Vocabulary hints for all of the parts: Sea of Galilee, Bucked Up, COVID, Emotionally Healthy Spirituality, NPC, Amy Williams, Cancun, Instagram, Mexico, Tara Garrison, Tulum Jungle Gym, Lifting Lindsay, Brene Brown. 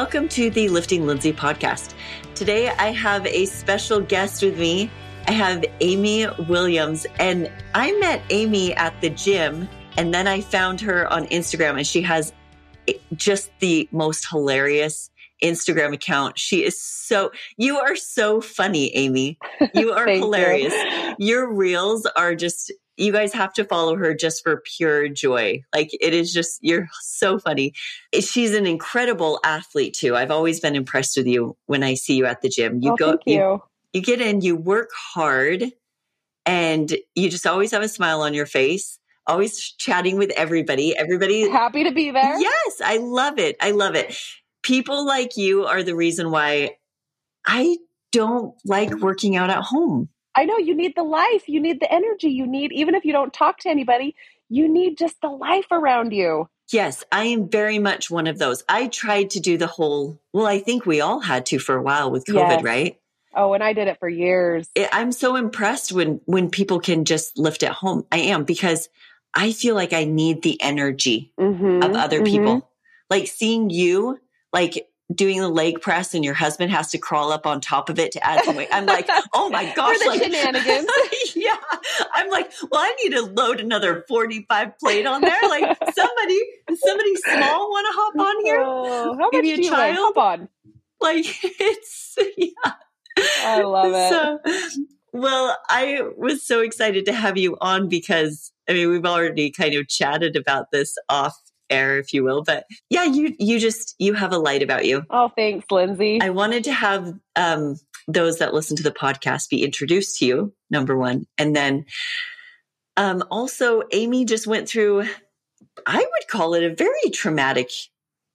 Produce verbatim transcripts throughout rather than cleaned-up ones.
Welcome to the Lifting Lindsay podcast. Today, I have a special guest with me. I have Amy Williams, and I met Amy at the gym, and then I found her on Instagram, and she has just the most hilarious Instagram account. She is so, you are so funny, Amy. You are hilarious. You. Your reels are just, you guys have to follow her just for pure joy. Like it is just, you're so funny. She's an incredible athlete too. I've always been impressed with you when I see you at the gym. You oh, go, thank you. You, you get in, you work hard, and you just always have a smile on your face. Always chatting with everybody. Everybody happy to be there. Yes. I love it. I love it. People like you are the reason why I don't like working out at home. I know you need the life. You need the energy. You need, even if you don't talk to anybody, you need just the life around you. Yes, I am very much one of those. I tried to do the whole, well, I think we all had to for a while with COVID, yes. Right? Oh, and I did it for years. I'm so impressed when, when people can just lift at home. I am, because I feel like I need the energy mm-hmm, of other people. Mm-hmm. Like seeing you, like doing the leg press and your husband has to crawl up on top of it to add some weight. I'm like, oh my gosh. Like, shenanigans. Yeah. I'm like, well, I need to load another forty-five plate on there. Like somebody, somebody small want to hop on here? Oh, how maybe much a do child? You hop on? Like it's, yeah. I love it. So, well, I was so excited to have you on because, I mean, we've already kind of chatted about this off air, if you will, but yeah, you, you just, you have a light about you. Oh, thanks, Lindsay. I wanted to have, um, those that listen to the podcast be introduced to you, number one. And then, um, also Amy just went through, I would call it a very traumatic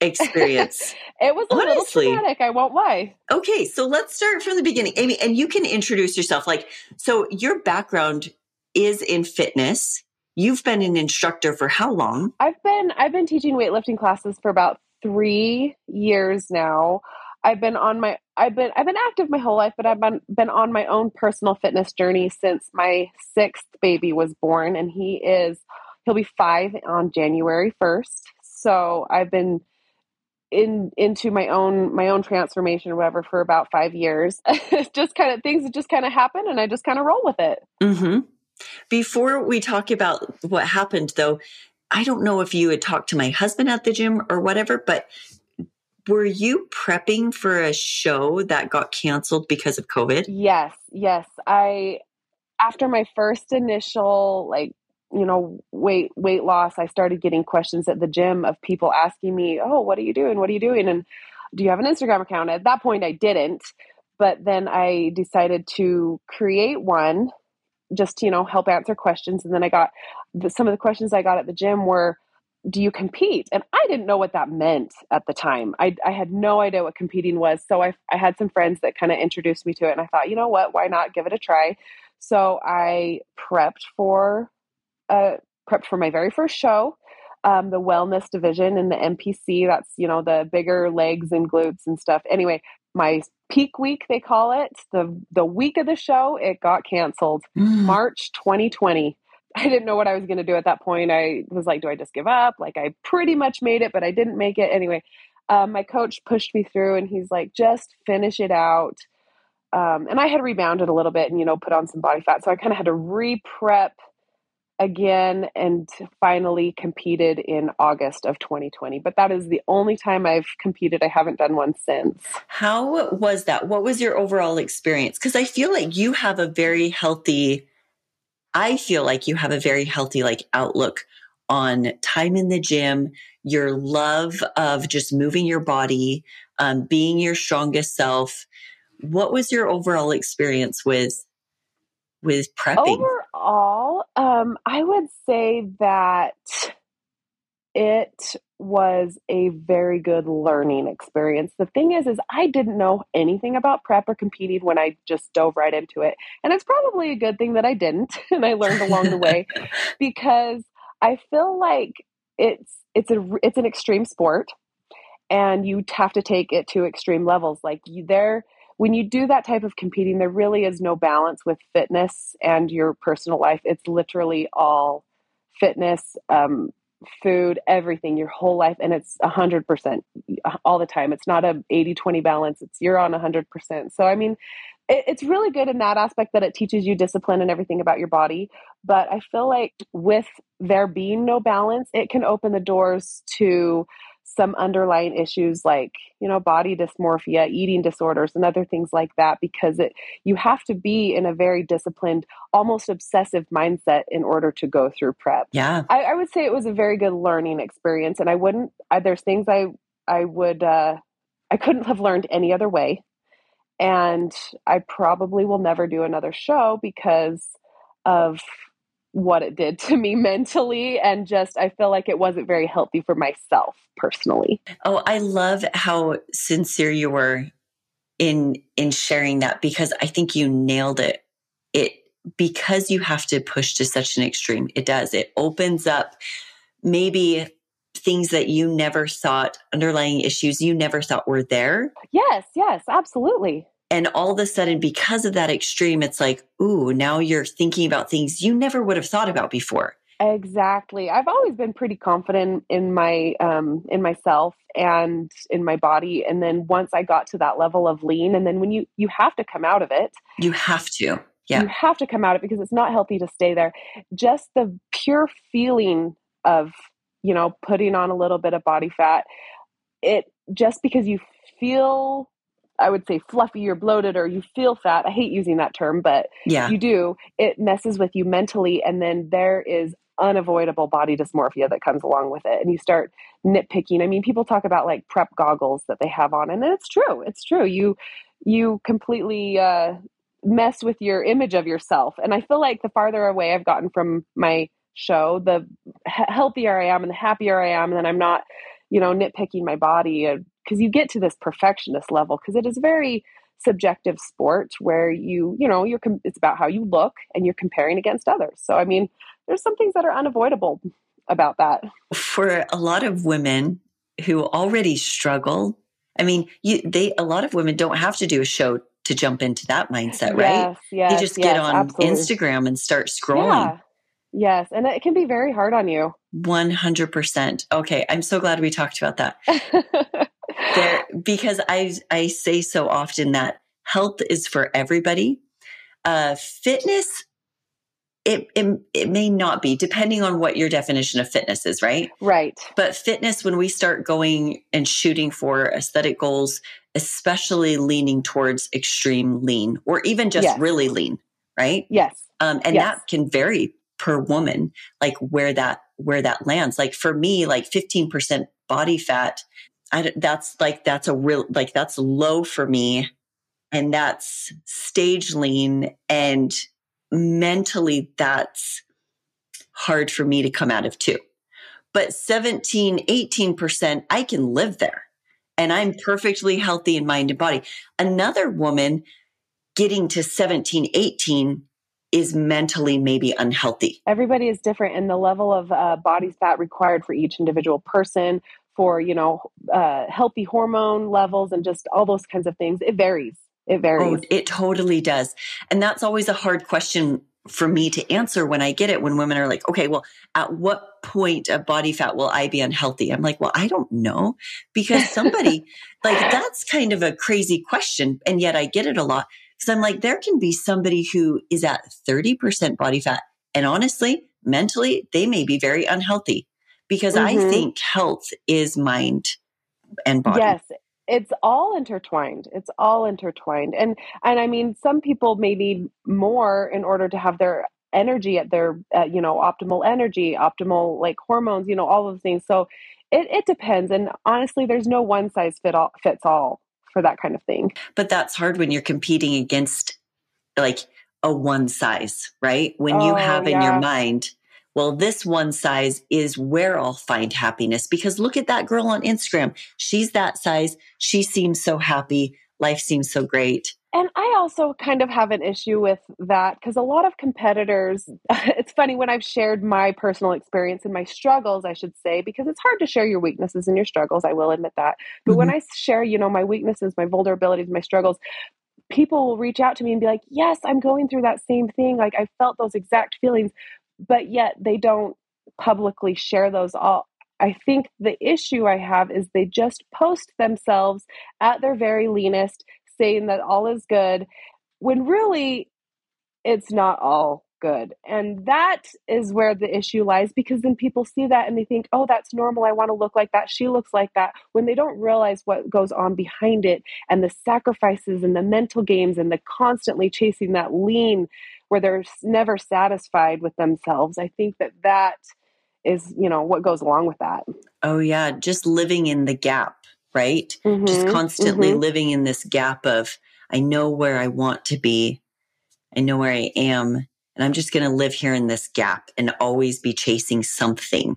experience. It was a honestly. Little traumatic. I won't lie. Okay. So let's start from the beginning, Amy, and you can introduce yourself. Like, so your background is in fitness. You've been an instructor for how long? I've been, I've been teaching weightlifting classes for about three years now. I've been on my, I've been, I've been active my whole life, but I've been, been on my own personal fitness journey since my sixth baby was born, and he is, he'll be five on January first. So I've been in, into my own, my own transformation or whatever for about five years. Just kind of things that just kind of happen, and I just kind of roll with it. Mm-hmm. Before we talk about what happened though, I don't know if you had talked to my husband at the gym or whatever, but were you prepping for a show that got canceled because of COVID? Yes. Yes. I, after my first initial, like, you know, weight, weight loss, I started getting questions at the gym of people asking me, oh, what are you doing? What are you doing? And do you have an Instagram account? At that point I didn't, but then I decided to create one just, you know, help answer questions. And then I got the, some of the questions I got at the gym were, do you compete? And I didn't know what that meant at the time. I, I had no idea what competing was. So I, I had some friends that kind of introduced me to it, and I thought, you know what, why not give it a try? So I prepped for, uh, prepped for my very first show, um, the wellness division in the N P C. That's, you know, the bigger legs and glutes and stuff. Anyway, my peak week, they call it, the the week of the show, it got canceled. Mm. March twenty twenty. I didn't know what I was going to do at that point. I was like, do I just give up? Like I pretty much made it, but I didn't make it. Anyway, um, my coach pushed me through, and he's like, just finish it out. Um, and I had rebounded a little bit and, you know, put on some body fat. So I kind of had to re-prep again and finally competed in August of twenty twenty. But that is the only time I've competed. I haven't done one since. How was that? What was your overall experience? Because I feel like you have a very healthy, I feel like you have a very healthy like outlook on time in the gym, your love of just moving your body, um, being your strongest self. What was your overall experience with with prepping? Overall, um, I would say that it was a very good learning experience. The thing is, is I didn't know anything about prep or competing when I just dove right into it. And it's probably a good thing that I didn't. And I learned along the way, because I feel like it's, it's a, it's an extreme sport, and you have to take it to extreme levels. Like you there, when you do that type of competing, there really is no balance with fitness and your personal life. It's literally all fitness, um, food, everything, your whole life. And it's a hundred percent all the time. It's not a eighty twenty balance. It's you're on a hundred percent. So, I mean, it, it's really good in that aspect that it teaches you discipline and everything about your body. But I feel like with there being no balance, it can open the doors to some underlying issues like, you know, body dysmorphia, eating disorders, and other things like that, because it, you have to be in a very disciplined, almost obsessive mindset in order to go through prep. Yeah. I, I would say it was a very good learning experience, and I wouldn't, I, there's things I, I would, uh, I couldn't have learned any other way. And I probably will never do another show because of what it did to me mentally. And just, I feel like it wasn't very healthy for myself personally. Oh, I love how sincere you were in, in sharing that, because I think you nailed it. It, because you have to push to such an extreme, it does, it opens up maybe things that you never thought, underlying issues you never thought were there. Yes. Yes, absolutely. And all of a sudden, because of that extreme, it's like, ooh, now you're thinking about things you never would have thought about before. Exactly. I've always been pretty confident in my, um, in myself and in my body. And then once I got to that level of lean, and then when you, you have to come out of it, you have to, yeah, you have to come out of it because it's not healthy to stay there. Just the pure feeling of, you know, putting on a little bit of body fat, it just because you feel, I would say fluffy or bloated, or you feel fat. I hate using that term, but yeah, you do, it messes with you mentally. And then there is unavoidable body dysmorphia that comes along with it. And you start nitpicking. I mean, people talk about like prep goggles that they have on, and it's true. It's true. You, you completely, uh, mess with your image of yourself. And I feel like the farther away I've gotten from my show, the he- healthier I am and the happier I am. And then I'm not, you know, nitpicking my body, uh, because you get to this perfectionist level, because it is very subjective sport where you, you know, you're, com- it's about how you look and you're comparing against others. So, I mean, there's some things that are unavoidable about that. For a lot of women who already struggle, I mean, you, they, a lot of women don't have to do a show to jump into that mindset, right? Yes, yes, they just yes, get on absolutely. Instagram and start scrolling. Yeah. Yes. And it can be very hard on you. one hundred percent. Okay. I'm so glad we talked about that. There, because I, I say so often that health is for everybody. Uh, fitness, it, it, it may not be, depending on what your definition of fitness is, right? Right. But fitness, when we start going and shooting for aesthetic goals, especially leaning towards extreme lean, or even just yes. really lean, right? Yes. Um, and yes. that can vary per woman, like where that, where that lands. Like for me, like fifteen percent body fat, I, that's like, that's a real, like that's low for me, and that's stage lean, and mentally that's hard for me to come out of too. But seventeen, eighteen percent, I can live there, and I'm perfectly healthy in mind and body. Another woman getting to seventeen, eighteen is mentally maybe unhealthy. Everybody is different, and the level of uh, body fat required for each individual person, for, you know, uh, healthy hormone levels and just all those kinds of things. It varies. It varies. Oh, it totally does. And that's always a hard question for me to answer when I get it, when women are like, okay, well, at what point of body fat will I be unhealthy? I'm like, well, I don't know, because somebody like, that's kind of a crazy question. And yet I get it a lot, because I'm like, there can be somebody who is at thirty percent body fat, and honestly, mentally, they may be very unhealthy. Because mm-hmm. I think health is mind and body. Yes, it's all intertwined. It's all intertwined. And and I mean, some people may need more in order to have their energy at their, uh, you know, optimal energy, optimal like hormones, you know, all of the things. So it, it depends. And honestly, there's no one size fit all, fits all for that kind of thing. But that's hard when you're competing against like a one size, right? When oh, you have in yeah. your mind... well, this one size is where I'll find happiness, because look at that girl on Instagram. She's that size. She seems so happy. Life seems so great. And I also kind of have an issue with that, because a lot of competitors, it's funny when I've shared my personal experience and my struggles, I should say, because it's hard to share your weaknesses and your struggles. I will admit that. But mm-hmm. when I share, you know, my weaknesses, my vulnerabilities, my struggles, people will reach out to me and be like, yes, I'm going through that same thing. Like I felt those exact feelings. But yet they don't publicly share those all. I think the issue I have is they just post themselves at their very leanest, saying that all is good, when really it's not all good. And that is where the issue lies, because then people see that and they think, oh, that's normal. I want to look like that. She looks like that, when they don't realize what goes on behind it, and the sacrifices and the mental games and the constantly chasing that lean where they're never satisfied with themselves. I think that that is, you know, what goes along with that. Oh yeah. Just living in the gap, right? Mm-hmm. Just constantly mm-hmm. living in this gap of, I know where I want to be. I know where I am. And I'm just going to live here in this gap and always be chasing something.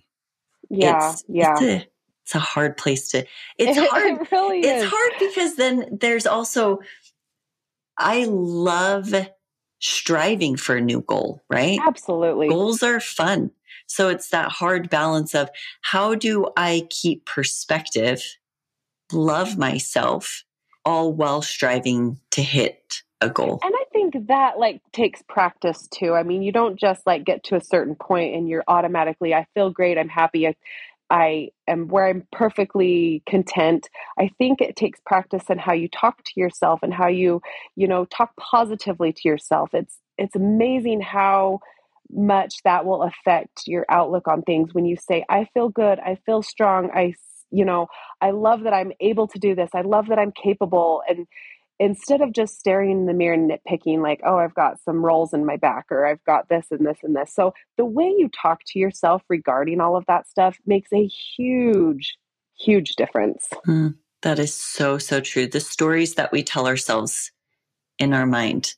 Yeah. It's, yeah. It's a, it's a hard place to, it's it, hard. It really it's is. hard because then there's also, I love striving for a new goal, right? Absolutely. Goals are fun. So it's that hard balance of, how do I keep perspective, love myself, all while striving to hit a goal. And I think that like takes practice too. I mean, you don't just like get to a certain point and you're automatically, I feel great. I'm happy. I, I am where I'm perfectly content. I think it takes practice in how you talk to yourself and how you, you know, talk positively to yourself. It's, it's amazing how much that will affect your outlook on things. When you say, I feel good, I feel strong. I, you know, I love that I'm able to do this. I love that I'm capable. And instead of just staring in the mirror and nitpicking, like, oh, I've got some rolls in my back, or I've got this and this and this. So the way you talk to yourself regarding all of that stuff makes a huge, huge difference. Mm, that is so, so true. The stories that we tell ourselves in our mind,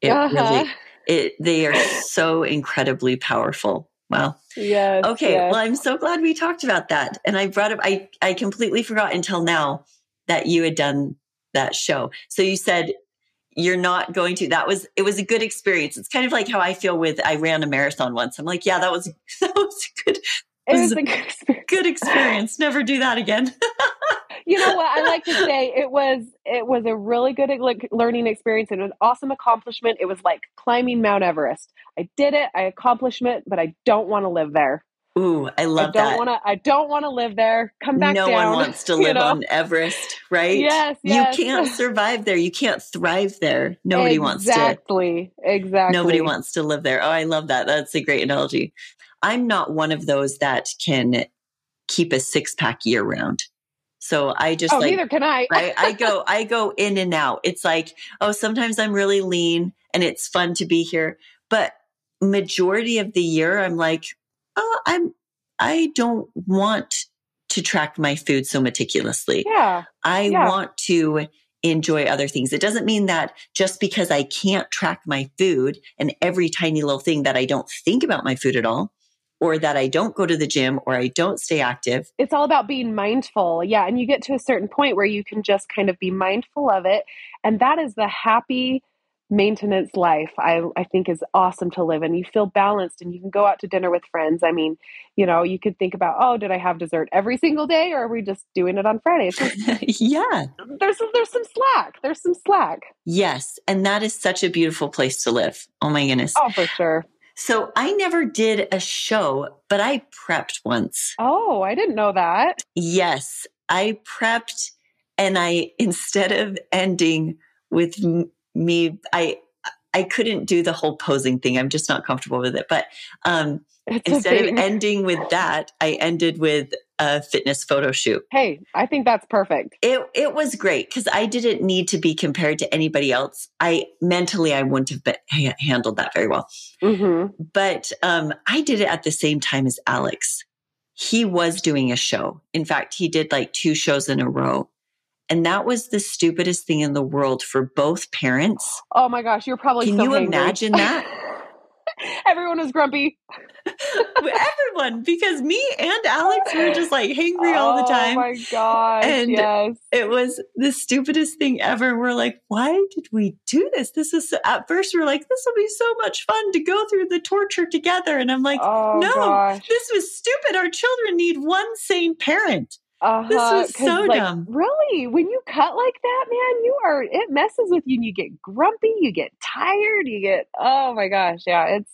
it uh-huh. really, it, they are so incredibly powerful. Wow. Yes. Okay. Yes. Well, I'm so glad we talked about that. And I brought up, I, I completely forgot until now that you had done that show. So you said you're not going to, that was, it was a good experience. It's kind of like how I feel with, I ran a marathon once. I'm like, yeah, that was, that was good. It was, was a good experience. Good experience. Never do that again. You know what? I like to say it was, it was a really good learning experience and an awesome accomplishment. It was like climbing Mount Everest. I did it. I accomplished it, but I don't want to live there. Ooh, I love I don't that. Wanna, I don't want to live there. Come back no down. No one wants to live you know? on Everest, right? Yes, yes. You can't survive there. You can't thrive there. Nobody exactly, wants to. Exactly, exactly. Nobody wants to live there. Oh, I love that. That's a great analogy. I'm not one of those that can keep a six-pack year-round. So I just oh, like... neither can I. I. I go I go in and out. It's like, oh, sometimes I'm really lean and it's fun to be here. But majority of the year, I'm like... Oh, I'm, I don't want to track my food so meticulously. Yeah. I yeah. want to enjoy other things. It doesn't mean that just because I can't track my food and every tiny little thing that I don't think about my food at all, or that I don't go to the gym, or I don't stay active. It's all about being mindful. Yeah. And you get to a certain point where you can just kind of be mindful of it. And that is the happy maintenance life, I, I think, is awesome to live in. You feel balanced and you can go out to dinner with friends. I mean, you know, you could think about, oh, did I have dessert every single day, or are we just doing it on Friday? Just, yeah. There's some, there's some slack. There's some slack. Yes. And that is such a beautiful place to live. Oh my goodness. Oh, for sure. So I never did a show, but I prepped once. Oh, I didn't know that. Yes. I prepped, and I, instead of ending with me, I, I couldn't do the whole posing thing. I'm just not comfortable with it. But, um, it's instead of ending with that, I ended with a fitness photo shoot. Hey, I think that's perfect. It, it was great. 'Cause I didn't need to be compared to anybody else. I mentally, I wouldn't have been, ha- handled that very well, mm-hmm. but, um, I did it at the same time as Alex. He was doing a show. In fact, he did like two shows in a row. And that was the stupidest thing in the world for both parents. Oh my gosh, you're probably Can so you angry. Imagine that? Everyone was grumpy. Everyone, because me and Alex were just like hangry oh all the time. Oh my gosh, and yes. It was the stupidest thing ever. We're like, why did we do this? This is, at first we're like, this will be so much fun to go through the torture together. And I'm like, oh, no, gosh. This was stupid. Our children need one sane parent. Uh-huh, this was so like, dumb. Really? When you cut like that, man, you are, it messes with you and you get grumpy, you get tired, you get, oh my gosh. Yeah. It's,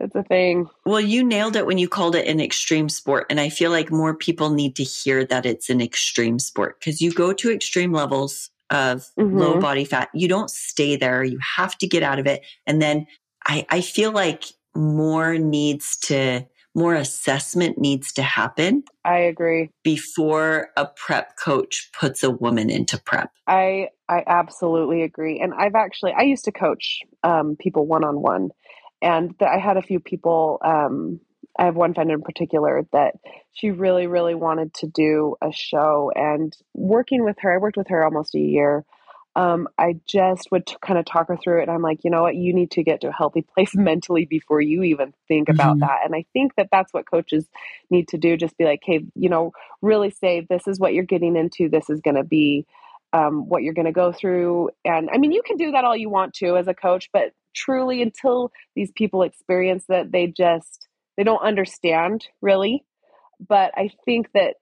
It's a thing. Well, you nailed it when you called it an extreme sport. And I feel like more people need to hear that it's an extreme sport, because you go to extreme levels of mm-hmm. low body fat. You don't stay there. You have to get out of it. And then I, I feel like more needs to, more assessment needs to happen. I agree. Before a prep coach puts a woman into prep. I, I absolutely agree. And I've actually, I used to coach um, people one-on-one. And the, I had a few people, um, I have one friend in particular that she really, really wanted to do a show, and working with her, I worked with her almost a year. Um, I just would t- kind of talk her through it. And I'm like, you know what, you need to get to a healthy place mentally before you even think about mm-hmm. that. And I think that that's what coaches need to do. Just be like, hey, you know, really say, this is what you're getting into. This is going to be um, what you're going to go through. And I mean, you can do that all you want to as a coach, but truly, until these people experience that, they just, they don't understand really. But I think that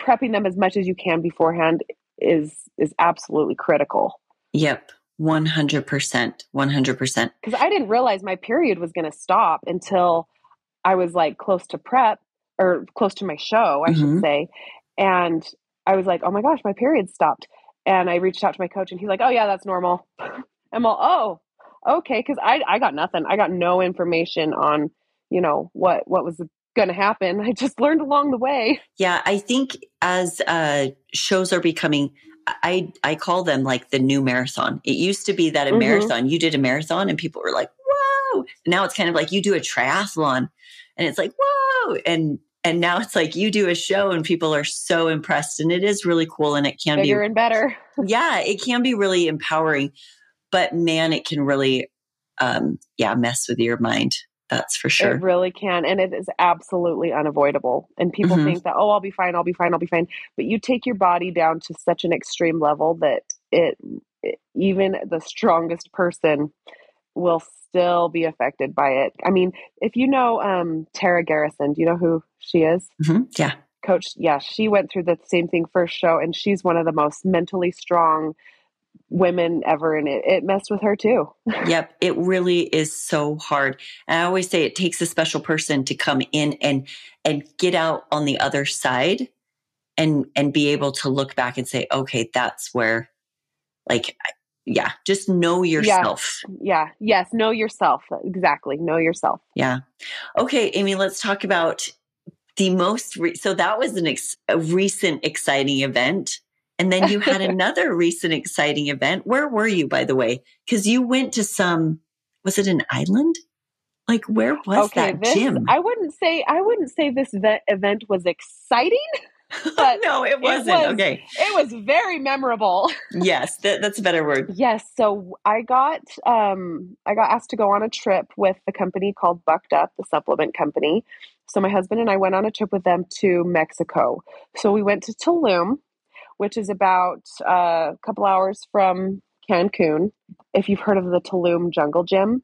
prepping them as much as you can beforehand is, is absolutely critical. Yep. one hundred percent. one hundred percent. Because I didn't realize my period was going to stop until I was like close to prep, or close to my show, I mm-hmm. should say. And I was like, oh my gosh, my period stopped. And I reached out to my coach and he's like, oh yeah, that's normal. I'm all, oh, okay, because I, I got nothing. I got no information on, you know, what, what was going to happen. I just learned along the way. Yeah, I think as uh, shows are becoming, I, I call them like the new marathon. It used to be that a mm-hmm. marathon, you did a marathon and people were like, whoa. Now it's kind of like you do a triathlon and it's like, whoa. And and now it's like you do a show and people are so impressed, and it is really cool, and it can bigger be bigger and better. Yeah, it can be really empowering. But man, it can really, um, yeah, mess with your mind. That's for sure. It really can. And it is absolutely unavoidable. And people mm-hmm. think that, oh, I'll be fine. I'll be fine. I'll be fine. But you take your body down to such an extreme level that it, it even the strongest person will still be affected by it. I mean, if you know um, Tara Garrison, do you know who she is? Mm-hmm. Yeah. Coach. Yeah. She went through the same thing first show, and she's one of the most mentally strong women ever. And it, it messed with her too. Yep. It really is so hard. And I always say it takes a special person to come in and, and get out on the other side and, and be able to look back and say, okay, that's where, like, yeah, just know yourself. Yeah. yeah. Yes. Know yourself. Exactly. Know yourself. Yeah. Okay. Amy, let's talk about the most, re- so that was an ex- a recent exciting event. And then you had another recent exciting event. Where were you, by the way? Because you went to some, was it an island? Like, where was okay, that this, gym? I wouldn't say, I wouldn't say this event was exciting, but no, it wasn't. It was, okay. It was very memorable. Yes. That, that's a better word. Yes. So I got, um, I got asked to go on a trip with a company called Bucked Up, the supplement company. So my husband and I went on a trip with them to Mexico. So we went to Tulum, which is about uh, a couple hours from Cancun. If you've heard of the Tulum Jungle Gym,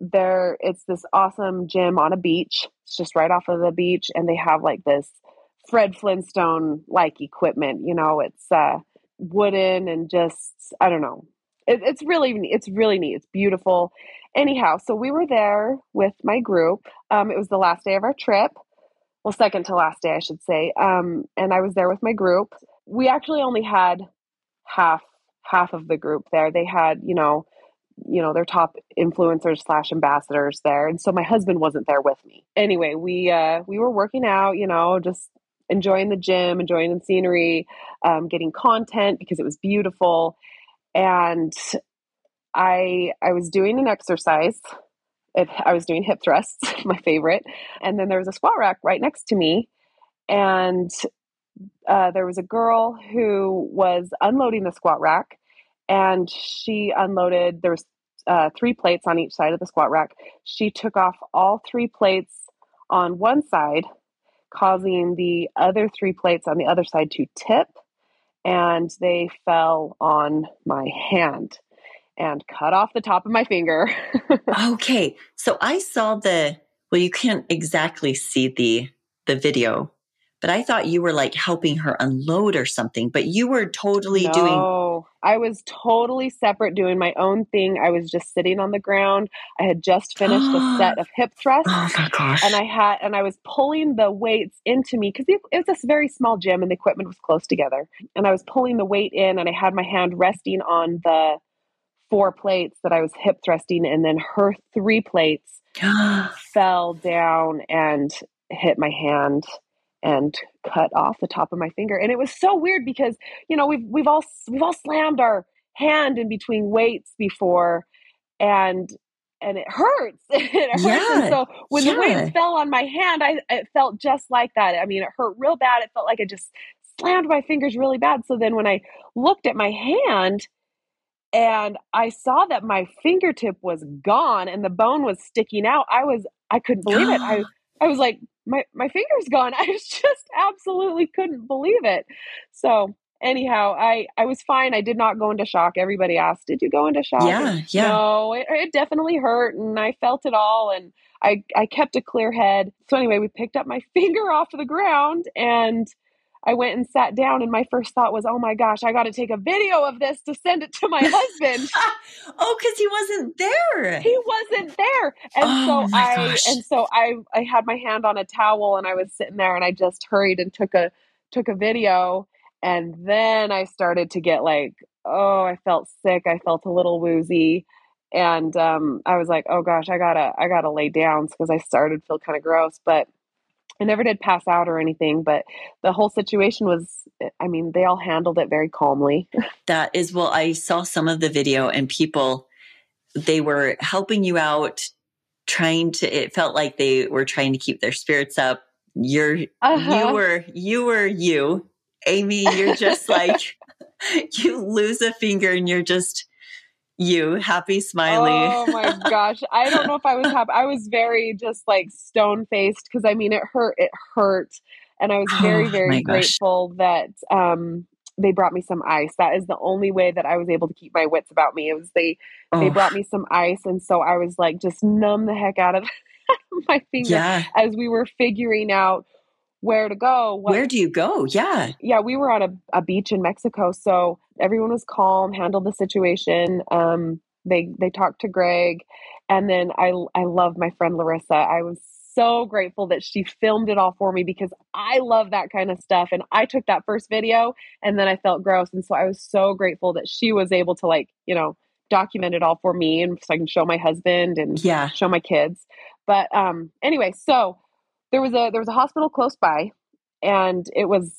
there it's this awesome gym on a beach. It's just right off of the beach, and they have like this Fred Flintstone like equipment. You know, it's uh, wooden and just I don't know. It, it's really it's really neat. It's beautiful. Anyhow, so we were there with my group. Um, it was the last day of our trip. Well, second to last day, I should say. Um, and I was there with my group. We actually only had half half of the group there. They had, you know, you know, their top influencers slash ambassadors there, and so my husband wasn't there with me. Anyway, we uh, we were working out, you know, just enjoying the gym, enjoying the scenery, um, getting content because it was beautiful. And I I was doing an exercise. It, I was doing hip thrusts, my favorite, and then there was a squat rack right next to me, and Uh, there was a girl who was unloading the squat rack, and she unloaded, there was uh, three plates on each side of the squat rack. She took off all three plates on one side, causing the other three plates on the other side to tip, and they fell on my hand and cut off the top of my finger. Okay. So I saw the, well, you can't exactly see the the video, but I thought you were like helping her unload or something, but you were totally no, doing. No, I was totally separate doing my own thing. I was just sitting on the ground. I had just finished a set of hip thrusts. Oh my gosh. And I had, and I was pulling the weights into me because it, it was a very small gym and the equipment was close together. And I was pulling the weight in and I had my hand resting on the four plates that I was hip thrusting. And then her three plates fell down and hit my hand and cut off the top of my finger. And it was so weird because, you know, we've, we've all, we've all slammed our hand in between weights before and, and it hurts. it hurts. Yeah. And so when yeah. the weights fell on my hand, I, it felt just like that. I mean, it hurt real bad. It felt like I just slammed my fingers really bad. So then when I looked at my hand, and I saw that my fingertip was gone and the bone was sticking out. I was, I couldn't believe it. I, I was like, my, my finger's gone. I just absolutely couldn't believe it. So anyhow, I, I was fine. I did not go into shock. Everybody asked, did you go into shock? Yeah, yeah. No, it, it definitely hurt and I felt it all. And I, I kept a clear head. So anyway, we picked up my finger off the ground and I went and sat down and my first thought was, oh my gosh, I got to take a video of this to send it to my husband. Oh, cause he wasn't there. He wasn't there. And oh, so I, gosh. and so I, I had my hand on a towel and I was sitting there and I just hurried and took a, took a video. And then I started to get like, oh, I felt sick. I felt a little woozy. And, um, I was like, oh gosh, I gotta, I gotta lay down because I started to feel kind of gross, but I never did pass out or anything, but the whole situation was, I mean, they all handled it very calmly. That is, well, I saw some of the video and people, they were helping you out, trying to, it felt like they were trying to keep their spirits up. You're, uh-huh. you were, you were you, Amy, you're just like, you lose a finger and you're just you, happy, smiley. Oh my gosh. I don't know if I was happy. I was very just like stone faced because I mean, it hurt, it hurt. And I was very, very oh grateful gosh. that um, they brought me some ice. That is the only way that I was able to keep my wits about me. It was they, oh. they brought me some ice. And so I was like, just numb the heck out of my finger yeah. as we were figuring out where to go. What, where do you go? Yeah. Yeah. We were on a, a beach in Mexico. So everyone was calm, handled the situation. Um, they, they talked to Greg. And then I, I love my friend Larissa. I was so grateful that she filmed it all for me because I love that kind of stuff. And I took that first video and then I felt gross. And so I was so grateful that she was able to like, you know, document it all for me. And so I can show my husband and yeah. show my kids. But, um, anyway, so There was a there was a hospital close by, and it was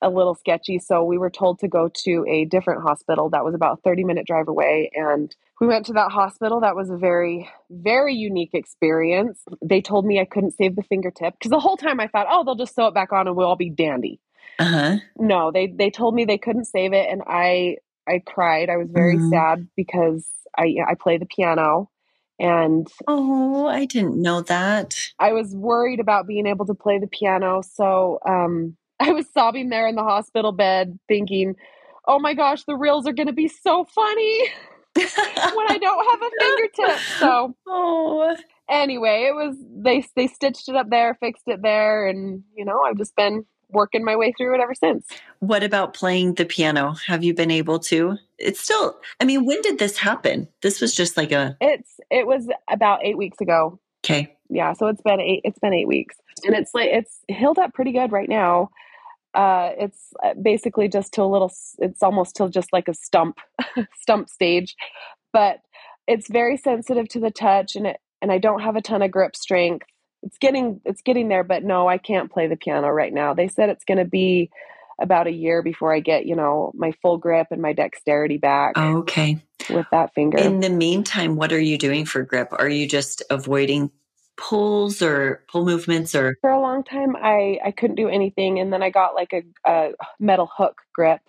a little sketchy. So we were told to go to a different hospital that was about a thirty minute drive away. And we went to that hospital. That was a very, very unique experience. They told me I couldn't save the fingertip because the whole time I thought, oh, they'll just sew it back on and we'll all be dandy. Uh-huh. No, they they told me they couldn't save it, and I I cried. I was very mm-hmm. sad because I I play the piano. And oh, I didn't know that. I was worried about being able to play the piano. So um, I was sobbing there in the hospital bed thinking, oh my gosh, the reels are going to be so funny when I don't have a fingertip. So oh. anyway, it was, they, they stitched it up there, fixed it there. And you know, I've just been working my way through it ever since. What about playing the piano? Have you been able to? It's still, I mean, when did this happen? This was just like a, it's, it was about eight weeks ago. Okay. Yeah. So it's been eight, it's been eight weeks and it's like, it's healed up pretty good right now. Uh, it's basically just to a little, it's almost till just like a stump, stump stage, but it's very sensitive to the touch and it, and I don't have a ton of grip strength. It's getting, it's getting there, but no, I can't play the piano right now. They said it's going to be about a year before I get, you know, my full grip and my dexterity back. Oh, okay. With that finger. In the meantime, what are you doing for grip? Are you just avoiding pulls or pull movements or? For a long time, I, I couldn't do anything. And then I got like a, a metal hook grip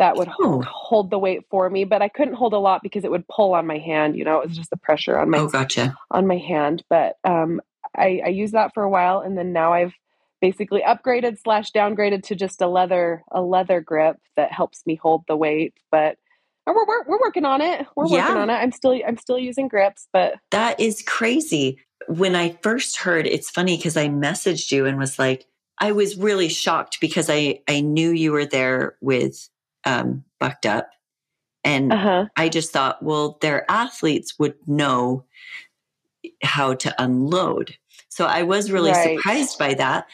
that would oh. hold the weight for me, but I couldn't hold a lot because it would pull on my hand. You know, it was just the pressure on my, oh, gotcha. on my hand. But, um, I, I used that for a while. And then now I've basically upgraded slash downgraded to just a leather, a leather grip that helps me hold the weight, but we're, we're, we're working on it. We're yeah. working on it. I'm still, I'm still using grips, but that is crazy. When I first heard, it's funny because I messaged you and was like, I was really shocked because I, I knew you were there with um, Bucked Up. And uh-huh. I just thought, well, their athletes would know how to unload. So I was really right. surprised by that.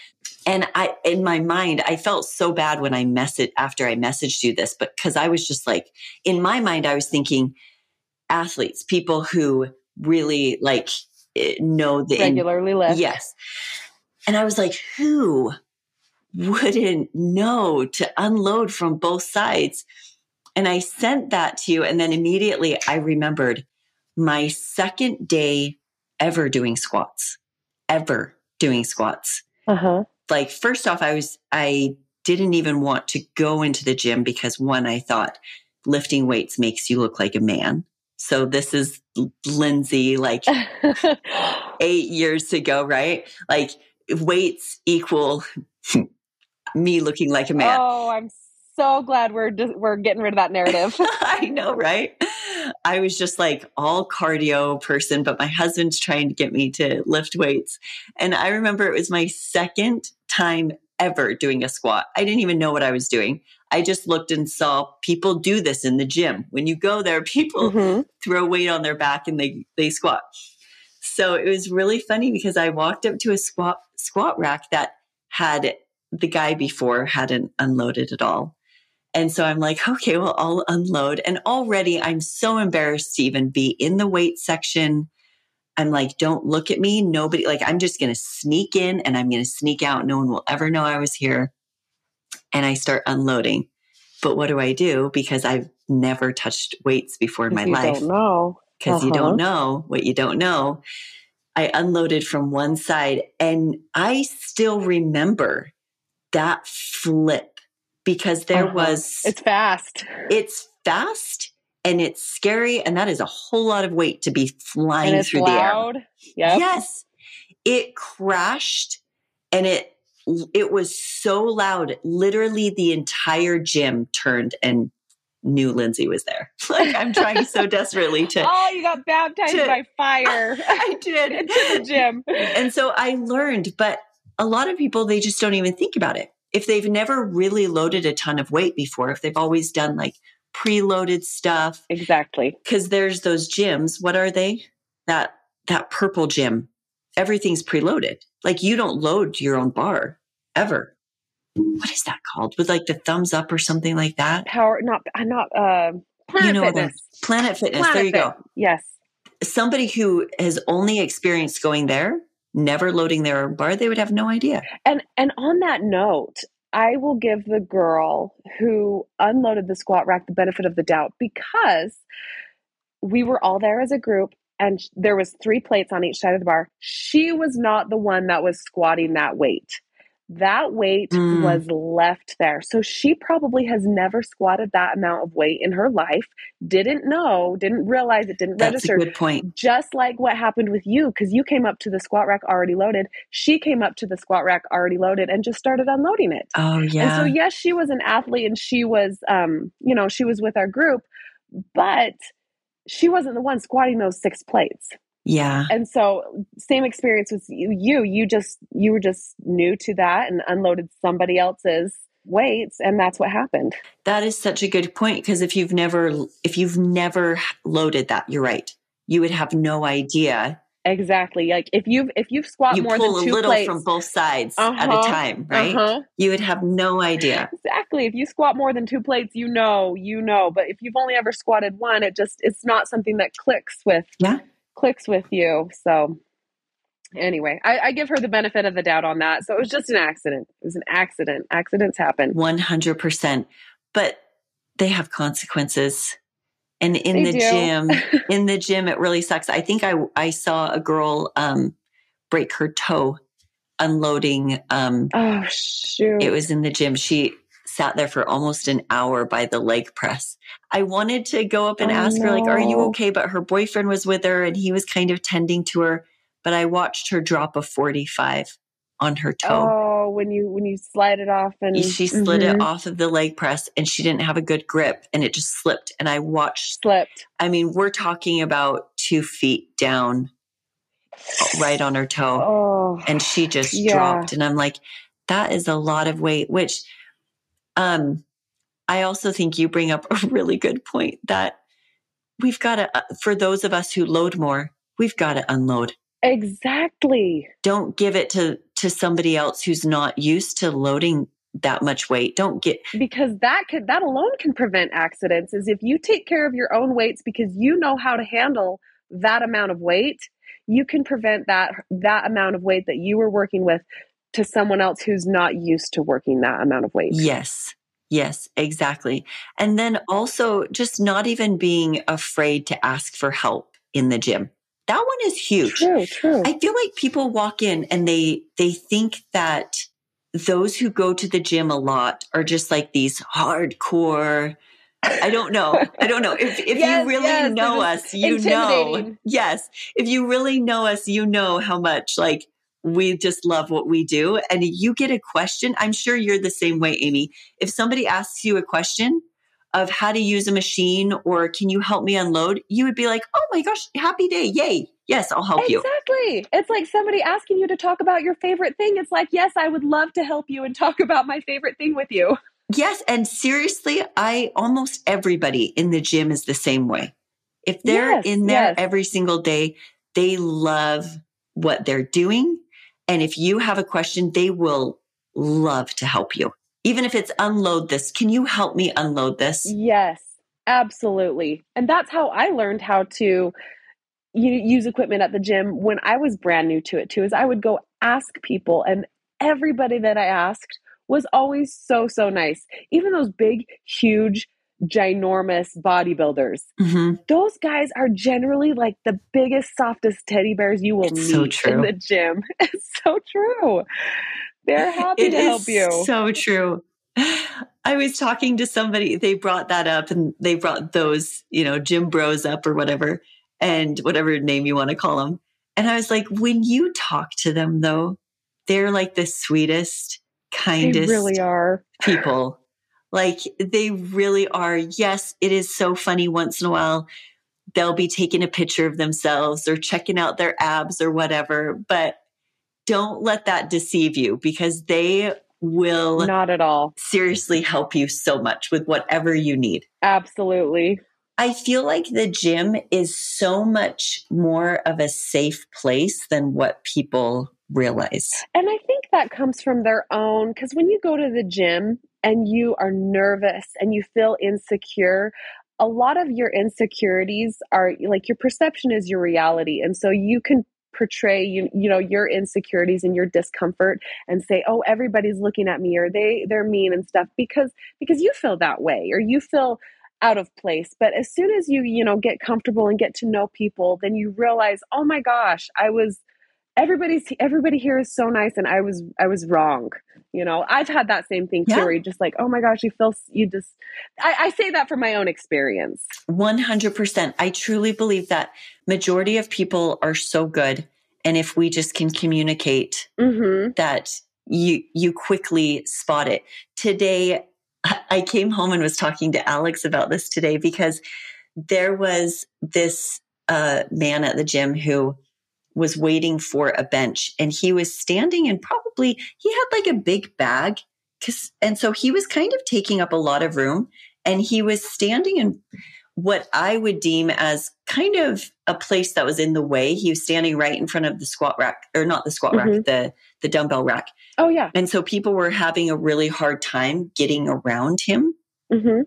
And I, in my mind, I felt so bad when I messaged after I messaged you this, but because I was just like, in my mind, I was thinking athletes, people who really like know the regularly in, lift. Yes. And I was like, who wouldn't know to unload from both sides? And I sent that to you. And then immediately I remembered my second day ever doing squats, ever doing squats. Uh-huh. Like, first off, I was, I didn't even want to go into the gym because one, I thought lifting weights makes you look like a man. So this is Lindsay, like eight years ago, right? Like weights equal me looking like a man. Oh, I'm so So glad we're just, we're getting rid of that narrative. I know, right? I was just like all cardio person, but my husband's trying to get me to lift weights. And I remember it was my second time ever doing a squat. I didn't even know what I was doing. I just looked and saw people do this in the gym. When you go there, people mm-hmm. throw weight on their back and they, they squat. So it was really funny because I walked up to a squat squat rack that had the guy before hadn't unloaded at all. And so I'm like, okay, well, I'll unload. And already I'm so embarrassed to even be in the weight section. I'm like, don't look at me. Nobody, like, I'm just going to sneak in and I'm going to sneak out. No one will ever know I was here. And I start unloading. But what do I do? Because I've never touched weights before in my you life. Don't know. Because uh-huh. you don't know what you don't know. I unloaded from one side and I still remember that flip because there uh-huh. was, it's fast, it's fast and it's scary. And that is a whole lot of weight to be flying and through loud. The air. Yep. Yes. It crashed and it, it was so loud. Literally the entire gym turned and knew Lindsay was there. Like I'm trying so desperately to, oh, you got baptized to, by fire. I did. Into the gym. And so I learned, but a lot of people, they just don't even think about it. If they've never really loaded a ton of weight before, if they've always done like preloaded stuff. Exactly. Because there's those gyms. What are they? That, that purple gym. Everything's preloaded. Like you don't load your own bar ever. What is that called? With like the thumbs up or something like that? Power, not, not, uh, Planet you know Fitness. Planet Fitness. Planet there you Fit. Go. Yes. Somebody who has only experienced going there, never loading their bar, they would have no idea. And and on that note, I will give the girl who unloaded the squat rack the benefit of the doubt because we were all there as a group and there was three plates on each side of the bar. She was not the one that was squatting that weight. That weight mm. was left there. So she probably has never squatted that amount of weight in her life. Didn't know, didn't realize it, didn't That's register. That's a good point. Just like what happened with you, because you came up to the squat rack already loaded. She came up to the squat rack already loaded and just started unloading it. Oh, yeah. And so, yes, she was an athlete and she was, um, you know, she was with our group, but she wasn't the one squatting those six plates. Yeah. And so same experience with you, you, you just, you were just new to that and unloaded somebody else's weights. And that's what happened. That is such a good point. Cause if you've never, if you've never loaded that, you're right. You would have no idea. Exactly. Like if you've, if you've squat you more than two plates. You pull a little plates, from both sides uh-huh, at a time, right? Uh-huh. You would have no idea. Exactly. If you squat more than two plates, you know, you know, but if you've only ever squatted one, it just, it's not something that clicks with. Yeah. clicks with you. So anyway, I, I give her the benefit of the doubt on that. So it was just an accident. It was an accident. Accidents happen. one hundred percent. But they have consequences. And in they the do. gym, in the gym, it really sucks. I think I, I saw a girl um, break her toe unloading. Um, oh, shoot. It was in the gym. She sat there for almost an hour by the leg press. I wanted to go up and oh, ask her, like, are you okay? But her boyfriend was with her and he was kind of tending to her, but I watched her drop a forty-five on her toe. Oh, when you, when you slide it off and she slid mm-hmm. it off of the leg press and she didn't have a good grip and it just slipped. And I watched slipped. I mean, we're talking about two feet down right on her toe oh, and she just yeah. dropped. And I'm like, that is a lot of weight, which um, I also think you bring up a really good point that we've got to, for those of us who load more, we've got to unload. Exactly. Don't give it to, to somebody else who's not used to loading that much weight. Don't get, because that could, that alone can prevent accidents, is if you take care of your own weights, because you know how to handle that amount of weight, you can prevent that, that amount of weight that you were working with to someone else who's not used to working that amount of weight. Yes. Yes, exactly. And then also just not even being afraid to ask for help in the gym. That one is huge. True, true. I feel like people walk in and they, they think that those who go to the gym a lot are just like these hardcore, I don't know. I don't know. If if yes, you really yes, know us, you know. Yes. If you really know us, you know how much like we just love what we do. And you get a question. I'm sure you're the same way, Amy. If somebody asks you a question of how to use a machine or can you help me unload, you would be like, oh my gosh, happy day. Yay. Yes, I'll help you. Exactly. It's like somebody asking you to talk about your favorite thing. It's like, yes, I would love to help you and talk about my favorite thing with you. Yes. And seriously, I almost everybody in the gym is the same way. If they're yes, in there yes. every single day, they love what they're doing. And if you have a question, they will love to help you. Even if it's unload this, can you help me unload this? Yes, absolutely. And that's how I learned how to use equipment at the gym when I was brand new to it too, is I would go ask people, and everybody that I asked was always so, so nice. Even those big, huge, ginormous bodybuilders. Mm-hmm. Those guys are generally like the biggest, softest teddy bears you will it's meet so true. in the gym. It's so true. They're happy it to help you. So true. I was talking to somebody, they brought that up and they brought those, you know, gym bros up or whatever, and whatever name you want to call them. And I was like, when you talk to them though, they're like the sweetest, kindest they really are. people. Like they really are. Yes, it is so funny. Once in a while, they'll be taking a picture of themselves or checking out their abs or whatever, but don't let that deceive you, because they will not at all seriously help you so much with whatever you need. Absolutely. I feel like the gym is so much more of a safe place than what people realize. And I think that comes from their own, because when you go to the gym and you are nervous and you feel insecure, a lot of your insecurities are like your perception is your reality. And so you can portray, you, you know, your insecurities and your discomfort and say, oh, everybody's looking at me, or they, they're mean and stuff, because, because you feel that way, or you feel out of place. But as soon as you, you know, get comfortable and get to know people, then you realize, oh my gosh, I was, everybody's, everybody here is so nice. And I was, I was wrong. You know, I've had that same thing too, yeah. where you're just like, oh my gosh, you feel, you just, I, I say that from my own experience. one hundred percent. I truly believe that majority of people are so good. And if we just can communicate mm-hmm. that you, you quickly spot it. Today, I came home and was talking to Alex about this today, because there was this uh, man at the gym who was waiting for a bench, and he was standing and probably he had like a big bag. Cause, and so he was kind of taking up a lot of room, and he was standing in what I would deem as kind of a place that was in the way. He was standing right in front of the squat rack, or not the squat mm-hmm. rack, the, the dumbbell rack. Oh yeah. And so people were having a really hard time getting around him mm-hmm.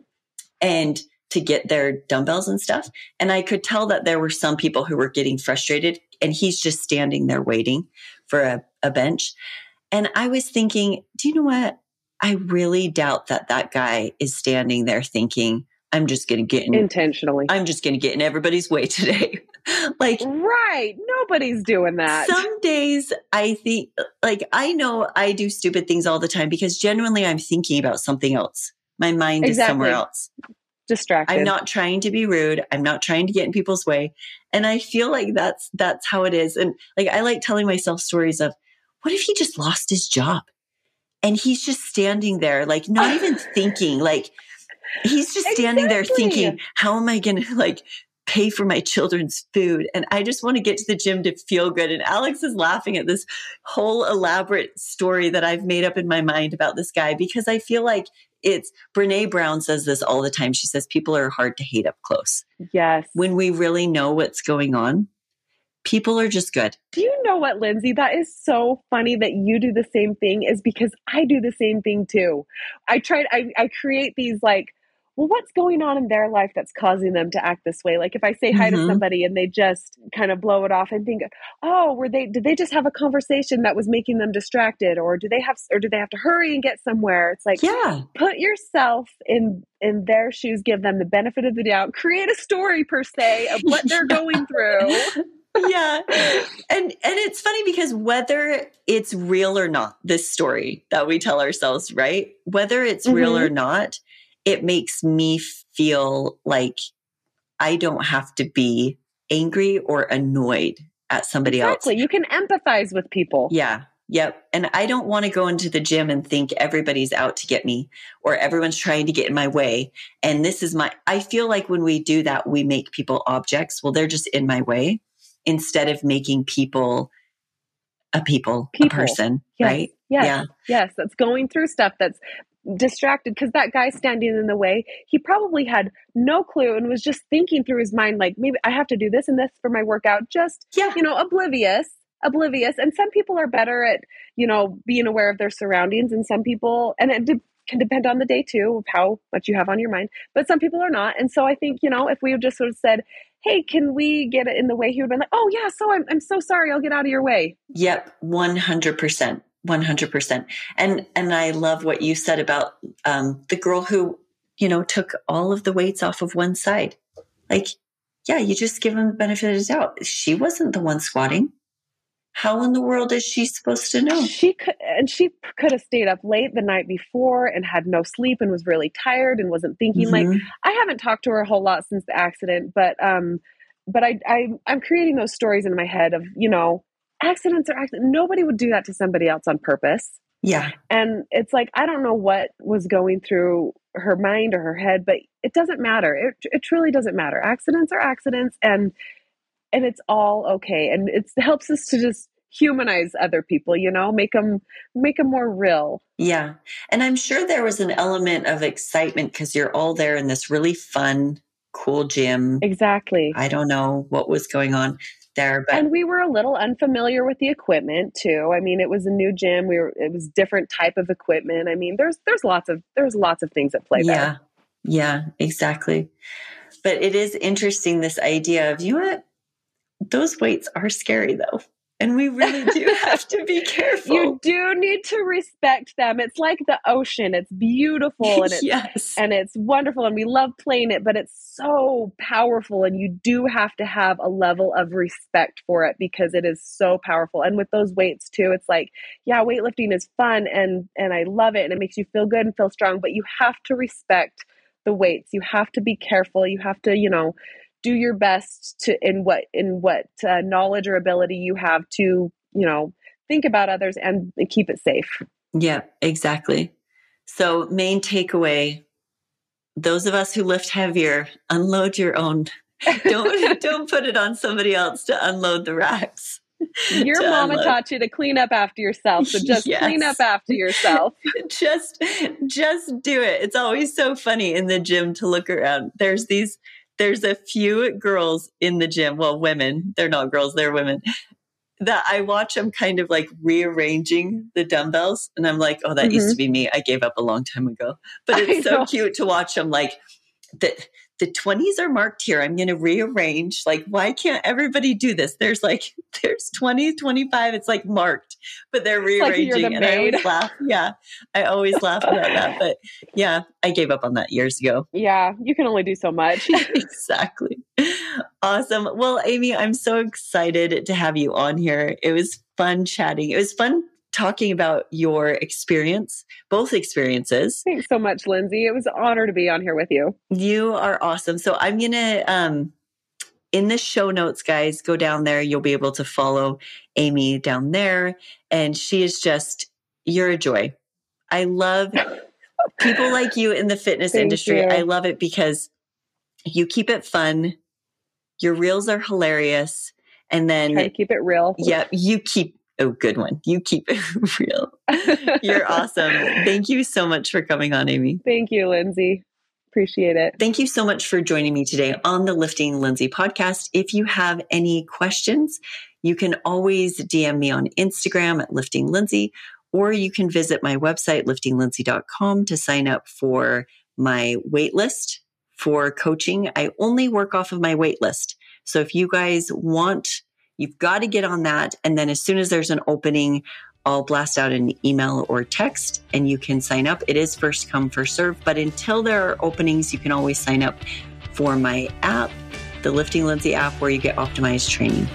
and to get their dumbbells and stuff. And I could tell that there were some people who were getting frustrated, and he's just standing there waiting for a, a bench. And I was thinking, do you know what? I really doubt that that guy is standing there thinking, I'm just going to get in intentionally. I'm just going to get in everybody's way today. Like, right. Nobody's doing that. Some days I think, like, I know I do stupid things all the time because genuinely I'm thinking about something else. My mind exactly. is somewhere else. Distracted. I'm not trying to be rude. I'm not trying to get in people's way. And I feel like that's, that's how it is. And like, I like telling myself stories of, what if he just lost his job and he's just standing there, like not even thinking, like he's just standing exactly. there thinking, how am I going to like pay for my children's food. And I just want to get to the gym to feel good. And Alex is laughing at this whole elaborate story that I've made up in my mind about this guy, because I feel like it's Brene Brown says this all the time. She says, people are hard to hate up close. Yes. When we really know what's going on, people are just good. Do you know what, Lindsay? That is so funny that you do the same thing, is because I do the same thing too. I tried, I, I create these like, well, what's going on in their life that's causing them to act this way? Like if I say hi mm-hmm. to somebody and they just kind of blow it off and think, oh, were they, did they just have a conversation that was making them distracted? Or do they have, or do they have to hurry and get somewhere? It's like, yeah, put yourself in, in their shoes, give them the benefit of the doubt, create a story per se of what they're going through. Yeah. And, and it's funny because whether it's real or not, this story that we tell ourselves, right? Whether it's mm-hmm. real or not, it makes me feel like I don't have to be angry or annoyed at somebody exactly. else. You can empathize with people. Yeah. Yep. And I don't want to go into the gym and think everybody's out to get me or everyone's trying to get in my way. And this is my, I feel like when we do that, we make people objects. Well, they're just in my way, instead of making people a people, people. a person, yes. right? Yes. Yeah. Yes. That's going through stuff. That's distracted, because that guy standing in the way, he probably had no clue and was just thinking through his mind, like, maybe I have to do this and this for my workout. Just, yeah. you know, oblivious, oblivious. And some people are better at, you know, being aware of their surroundings, and some people, and it de- can depend on the day too, of how much you have on your mind, but some people are not. And so I think, you know, if we just sort of said, hey, can we get it in the way? He would have been like, oh yeah. So I'm, I'm so sorry. I'll get out of your way. Yep. one hundred percent. one hundred percent. And, and I love what you said about, um, the girl who, you know, took all of the weights off of one side. Like, yeah, you just give them the benefit of the doubt. She wasn't the one squatting. How in the world is she supposed to know? She could, and she could have stayed up late the night before and had no sleep and was really tired and wasn't thinking mm-hmm. like, I haven't talked to her a whole lot since the accident, but, um, but I, I, I'm creating those stories in my head of, you know, accidents are accidents. Nobody would do that to somebody else on purpose. Yeah. And it's like, I don't know what was going through her mind or her head, but it doesn't matter. It it truly doesn't matter. Accidents are accidents, and, and it's all okay. And it's, it helps us to just humanize other people, you know, make them, make them more real. Yeah. And I'm sure there was an element of excitement because you're all there in this really fun, cool gym. Exactly. I don't know what was going on there, but and we were a little unfamiliar with the equipment too. I mean, it was a new gym. We were, it was different type of equipment. I mean, there's, there's lots of, there's lots of things at play there. Yeah. Yeah, exactly. But it is interesting, this idea of, you know what, those weights are scary though. And we really do have to be careful. You do need to respect them. It's like the ocean. It's beautiful and it's, yes. and it's wonderful, and we love playing it, but it's so powerful, and you do have to have a level of respect for it because it is so powerful. And with those weights too, it's like, yeah, weightlifting is fun, and, and I love it, and it makes you feel good and feel strong, but you have to respect the weights. You have to be careful. You have to, you know, do your best to in what in what uh, knowledge or ability you have to, you know, think about others and, and keep it safe. Yeah, exactly. So main takeaway, those of us who lift heavier, unload your own. Don't don't put it on somebody else to unload the racks. Your mama unload. Taught you to clean up after yourself. So just yes. clean up after yourself. just just do it. It's always so funny in the gym to look around. There's these There's a few girls in the gym. Well, women, they're not girls, they're women, that I watch them kind of like rearranging the dumbbells. And I'm like, oh, that mm-hmm. used to be me. I gave up a long time ago, but it's I so know. Cute to watch them. Like the, the twenties are marked here. I'm going to rearrange. Like, why can't everybody do this? There's like, there's twenty, twenty-five. It's like marked, but they're rearranging. Like you're the and maid. I always laugh. Yeah. I always laugh about that, but yeah, I gave up on that years ago. Yeah. You can only do so much. Exactly. Awesome. Well, Amy, I'm so excited to have you on here. It was fun chatting. It was fun talking about your experience, both experiences. Thanks so much, Lindsay. It was an honor to be on here with you. You are awesome. So I'm going to, um, in the show notes, guys, go down there. You'll be able to follow Amy down there. And she is just, you're a joy. I love people like you in the fitness Thank industry. You. I love it because you keep it fun. Your reels are hilarious. And then try to keep it real. Yeah, you keep, oh, good one. You keep it real. You're awesome. Thank you so much for coming on, Amy. Thank you, Lindsay. Appreciate it. Thank you so much for joining me today on the Lifting Lindsay podcast. If you have any questions, you can always D M me on Instagram at Lifting Lindsay, or you can visit my website, lifting lindsay dot com, to sign up for my wait list for coaching. I only work off of my wait list. So if you guys want, you've got to get on that. And then as soon as there's an opening, I'll blast out an email or text and you can sign up. It is first come, first serve. But until there are openings, you can always sign up for my app, the Lifting Lindsay app, where you get optimized training.